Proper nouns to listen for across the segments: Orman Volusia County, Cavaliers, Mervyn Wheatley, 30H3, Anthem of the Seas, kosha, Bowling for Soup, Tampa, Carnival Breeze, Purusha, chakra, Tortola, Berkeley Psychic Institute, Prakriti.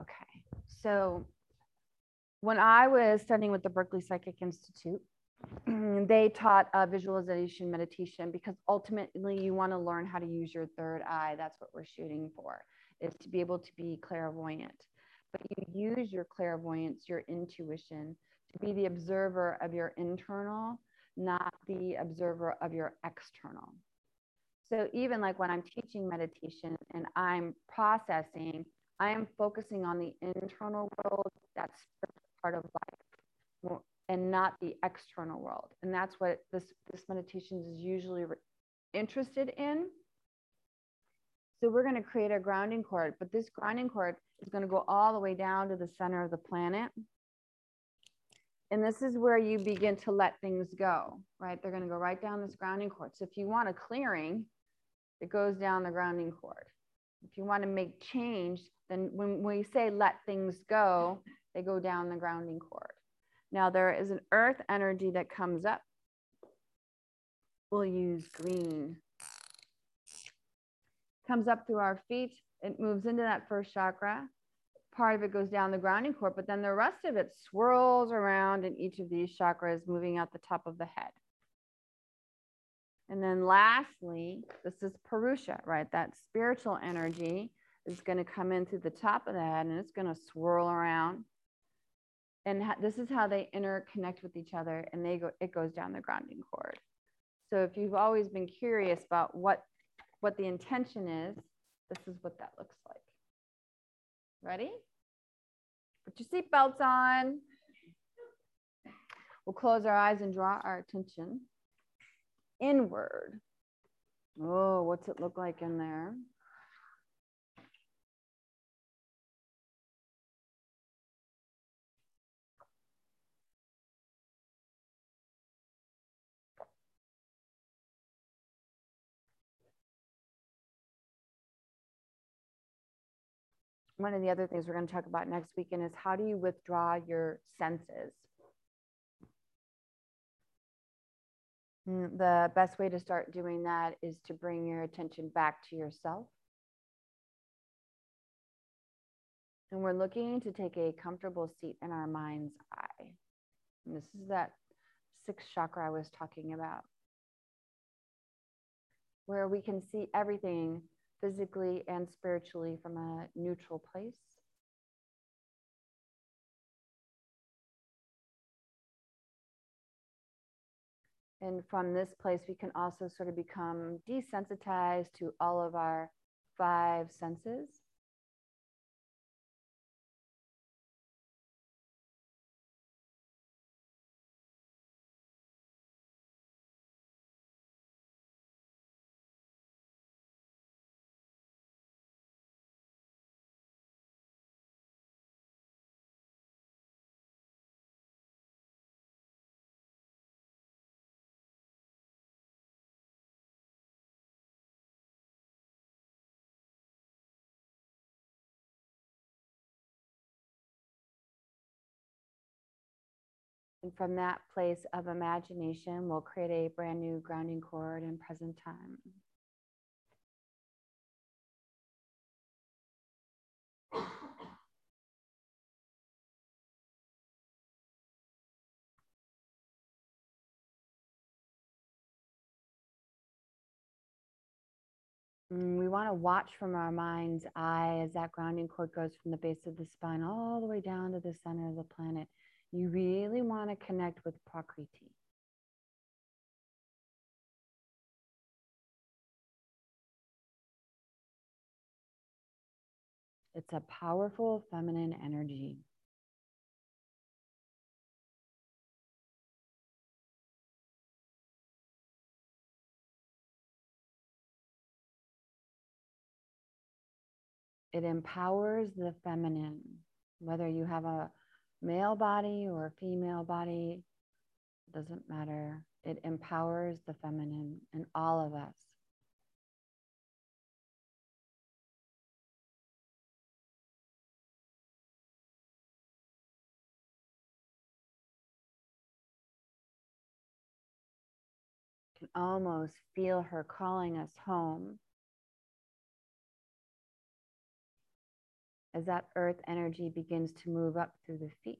Okay, so when I was studying with the Berkeley Psychic Institute, they taught visualization meditation, because ultimately you want to learn how to use your third eye. That's what we're shooting for, is to be able to be clairvoyant. But you use your clairvoyance, your intuition, to be the observer of your internal, not the observer of your external. So even like when I'm teaching meditation and I'm processing, I am focusing on the internal world, that spiritual part of life, and not the external world. And that's what this meditation is usually interested in. So we're going to create a grounding cord, but this grounding cord is going to go all the way down to the center of the planet. And this is where you begin to let things go, right? They're going to go right down this grounding cord. So if you want a clearing, it goes down the grounding cord. If you want to make change, then when we say let things go, they go down the grounding cord. Now there is an earth energy that comes up. We'll use green. Comes up through our feet. It moves into that first chakra. Part of it goes down the grounding cord, but then the rest of it swirls around in each of these chakras, moving out the top of the head. And then lastly, this is Purusha, right? That spiritual energy is going to come in through the top of the head, and it's going to swirl around. And this is how they interconnect with each other, and it goes down the grounding cord. So if you've always been curious about what the intention is, this is what that looks like. Ready? Put your seatbelts on. We'll close our eyes and draw our attention inward. Oh, what's it look like in there? One of the other things we're going to talk about next weekend is, how do you withdraw your senses? The best way to start doing that is to bring your attention back to yourself. And we're looking to take a comfortable seat in our mind's eye. And this is that sixth chakra I was talking about, where we can see everything physically and spiritually from a neutral place. And from this place, we can also sort of become desensitized to all of our five senses. And from that place of imagination, we'll create a brand new grounding cord in present time. We want to watch from our mind's eye as that grounding cord goes from the base of the spine all the way down to the center of the planet. You really want to connect with Prakriti. It's a powerful feminine energy. It empowers the feminine, whether you have a male body or a female body, doesn't matter. It empowers the feminine in all of us. You can almost feel her calling us home. as that earth energy begins to move up through the feet,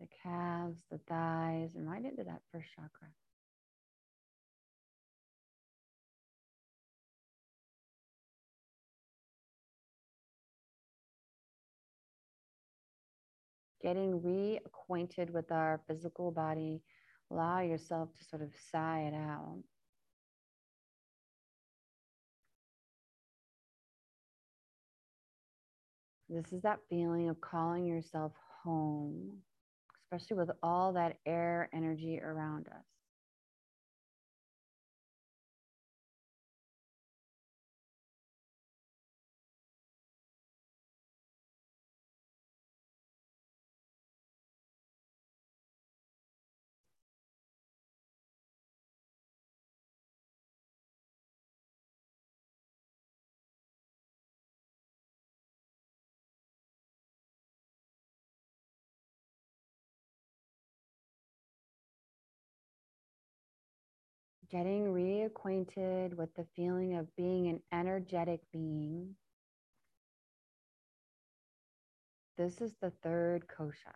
the calves, the thighs, and right into that first chakra. Getting reacquainted with our physical body. Allow yourself to sort of sigh it out. This is that feeling of calling yourself home, especially with all that air energy around us. Getting reacquainted with the feeling of being an energetic being. This is the third kosha.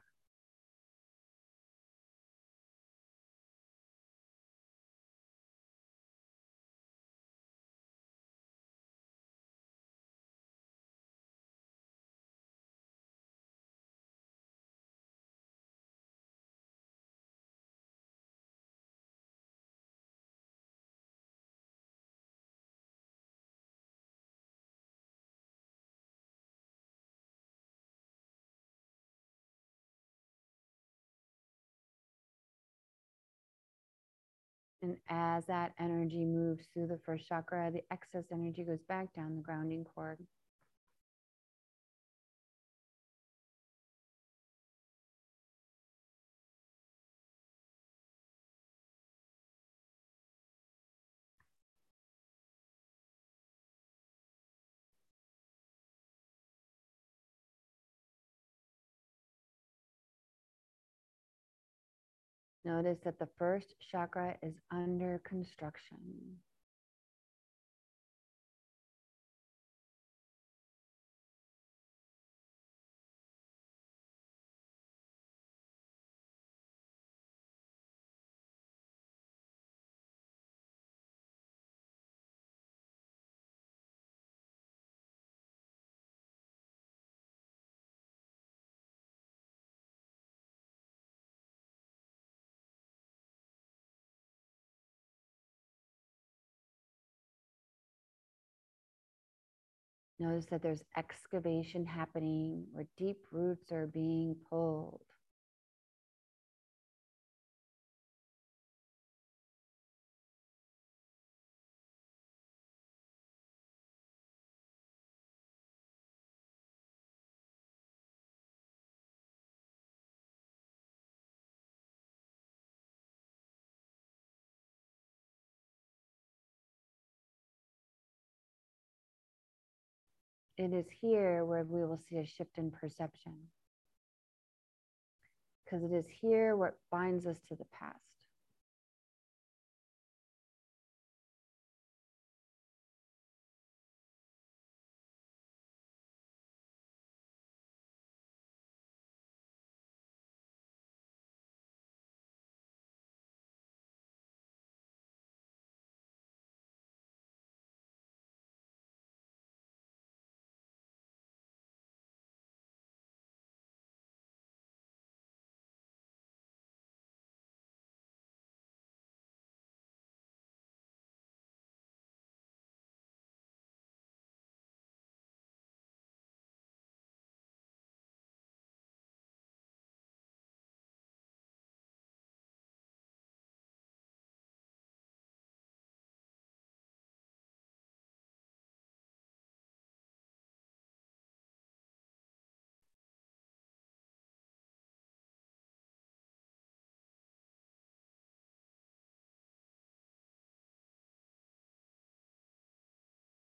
And as that energy moves through the first chakra, the excess energy goes back down the grounding cord. Notice that the first chakra is under construction. Notice that there's excavation happening where deep roots are being pulled. It is here where we will see a shift in perception, because it is here what binds us to the past.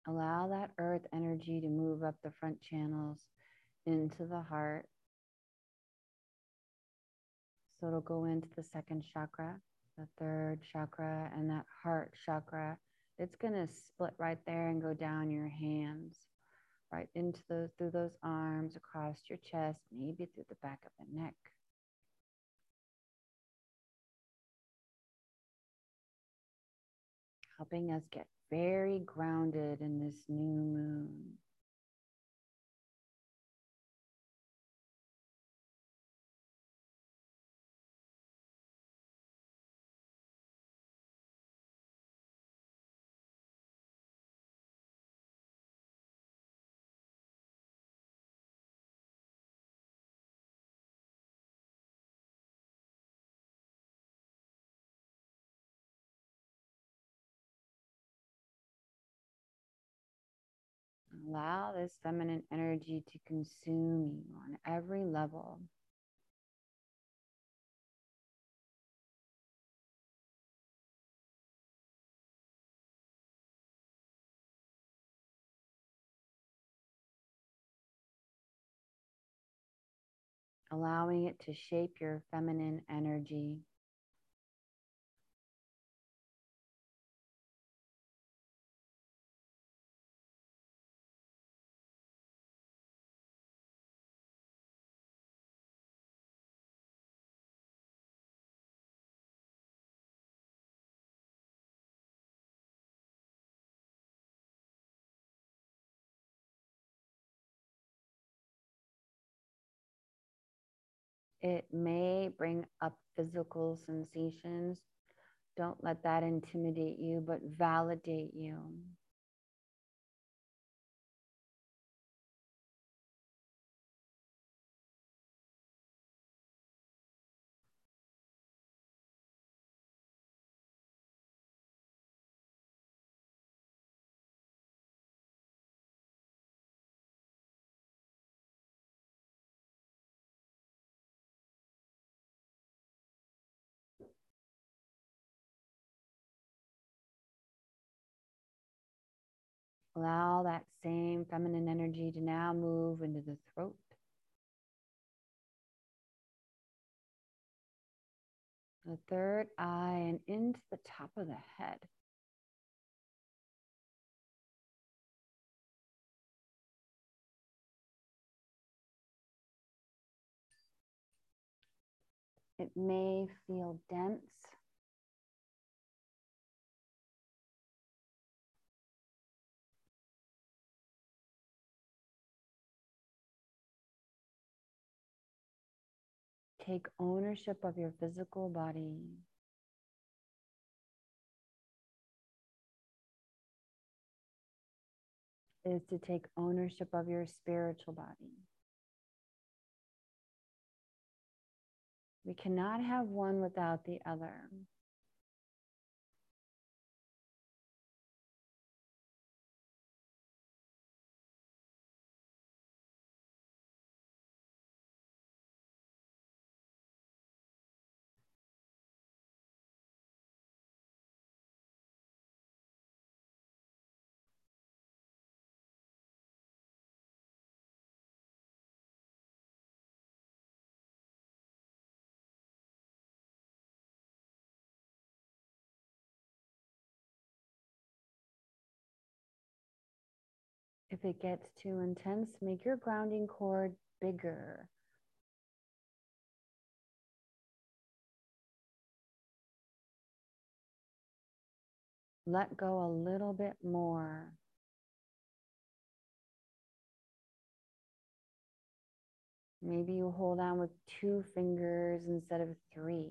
Allow that earth energy to move up the front channels into the heart. So it'll go into the second chakra, the third chakra, and that heart chakra. It's going to split right there and go down your hands, right into those, through those arms, across your chest, maybe through the back of the neck. Helping us get very grounded in this new moon. Allow this feminine energy to consume you on every level. Allowing it to shape your feminine energy. It may bring up physical sensations. Don't let that intimidate you, but validate you. Allow that same feminine energy to now move into the throat. The third eye and into the top of the head. It may feel dense. Take ownership of your physical body. Is to take ownership of your spiritual body. We cannot have one without the other. If it gets too intense, make your grounding cord bigger. Let go a little bit more. Maybe you hold on with 2 fingers instead of 3.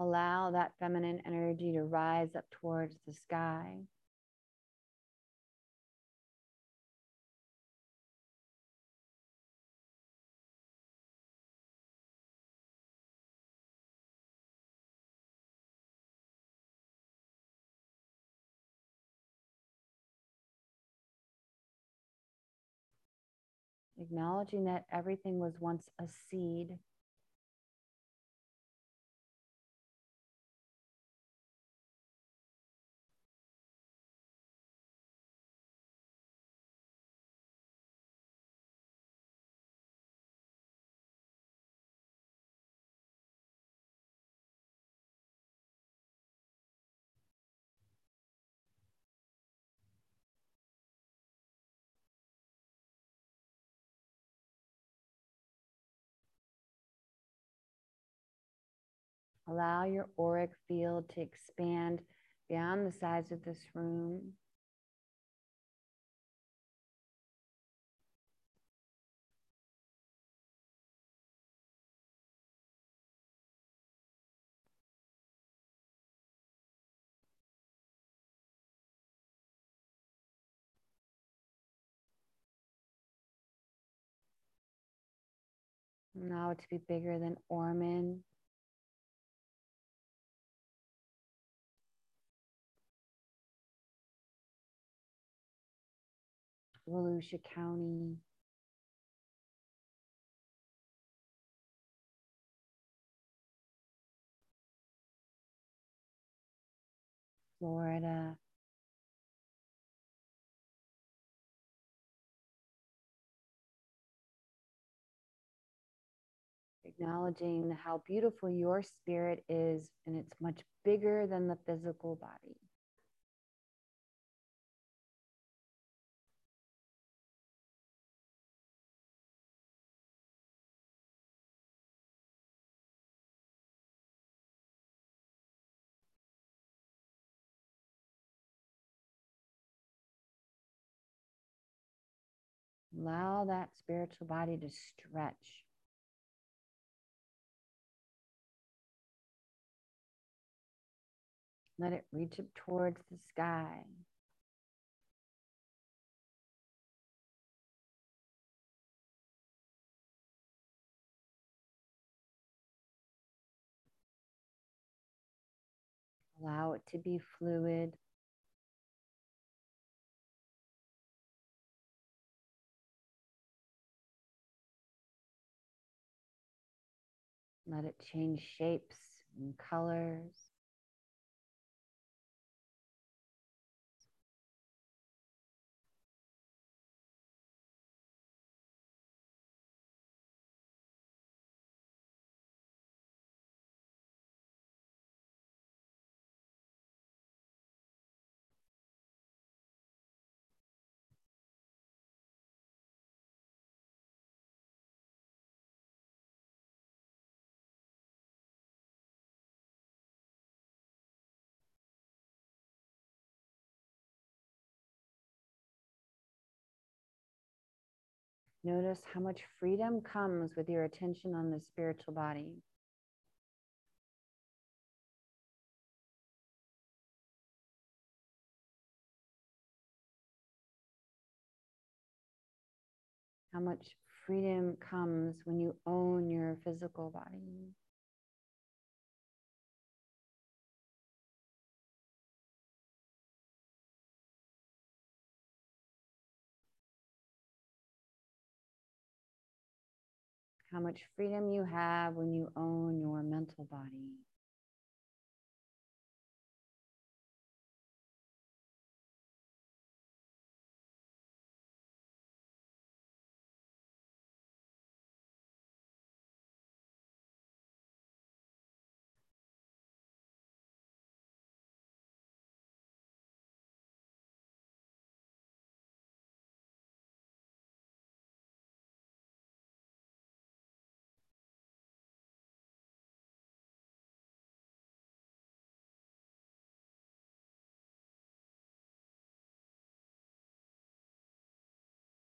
Allow that feminine energy to rise up towards the sky. acknowledging that everything was once a seed. Allow your auric field to expand beyond the size of this room. Allow it to be bigger than Orman. Volusia County. Florida. Acknowledging how beautiful your spirit is, and it's much bigger than the physical body. Allow that spiritual body to stretch. Let it reach up towards the sky. Allow it to be fluid. Let it change shapes and colors. Notice how much freedom comes with your attention on the spiritual body. How much freedom comes when you own your physical body. How much freedom you have when you own your mental body.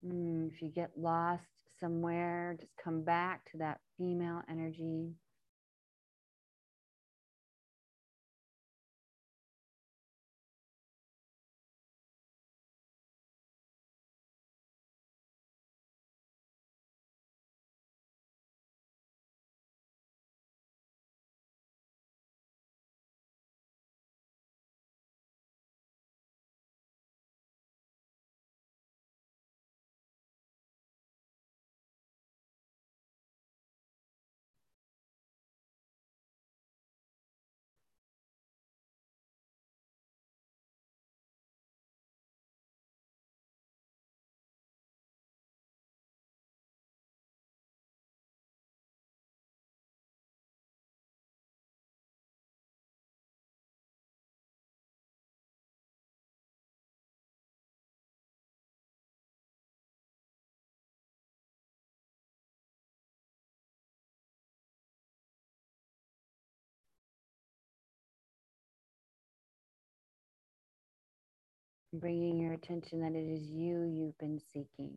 If you get lost somewhere, just come back to that female energy. bringing your attention that it is you you've been seeking.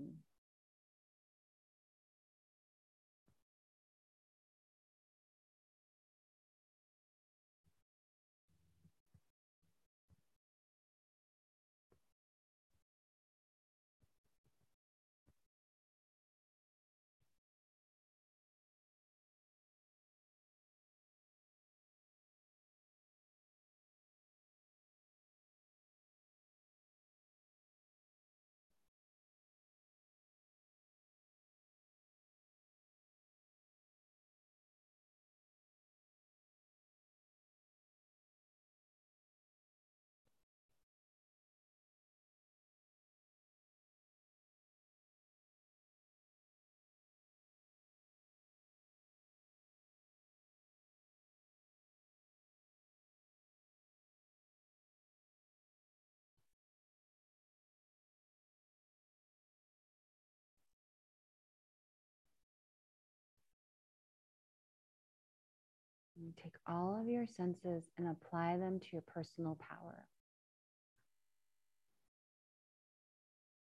Take all of your senses and apply them to your personal power.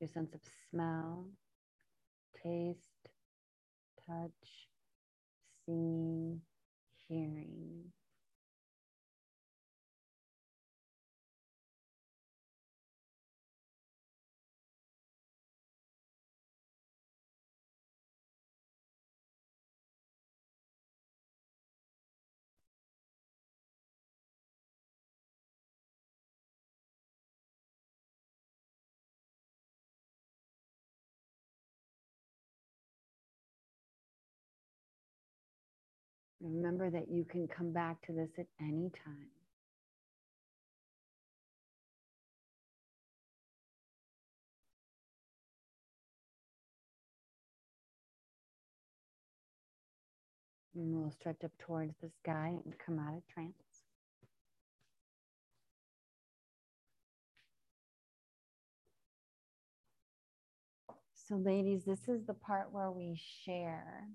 Your sense of smell, taste, touch, seeing, hearing. Remember that you can come back to this at any time. And we'll stretch up towards the sky and come out of trance. So ladies, this is the part where we share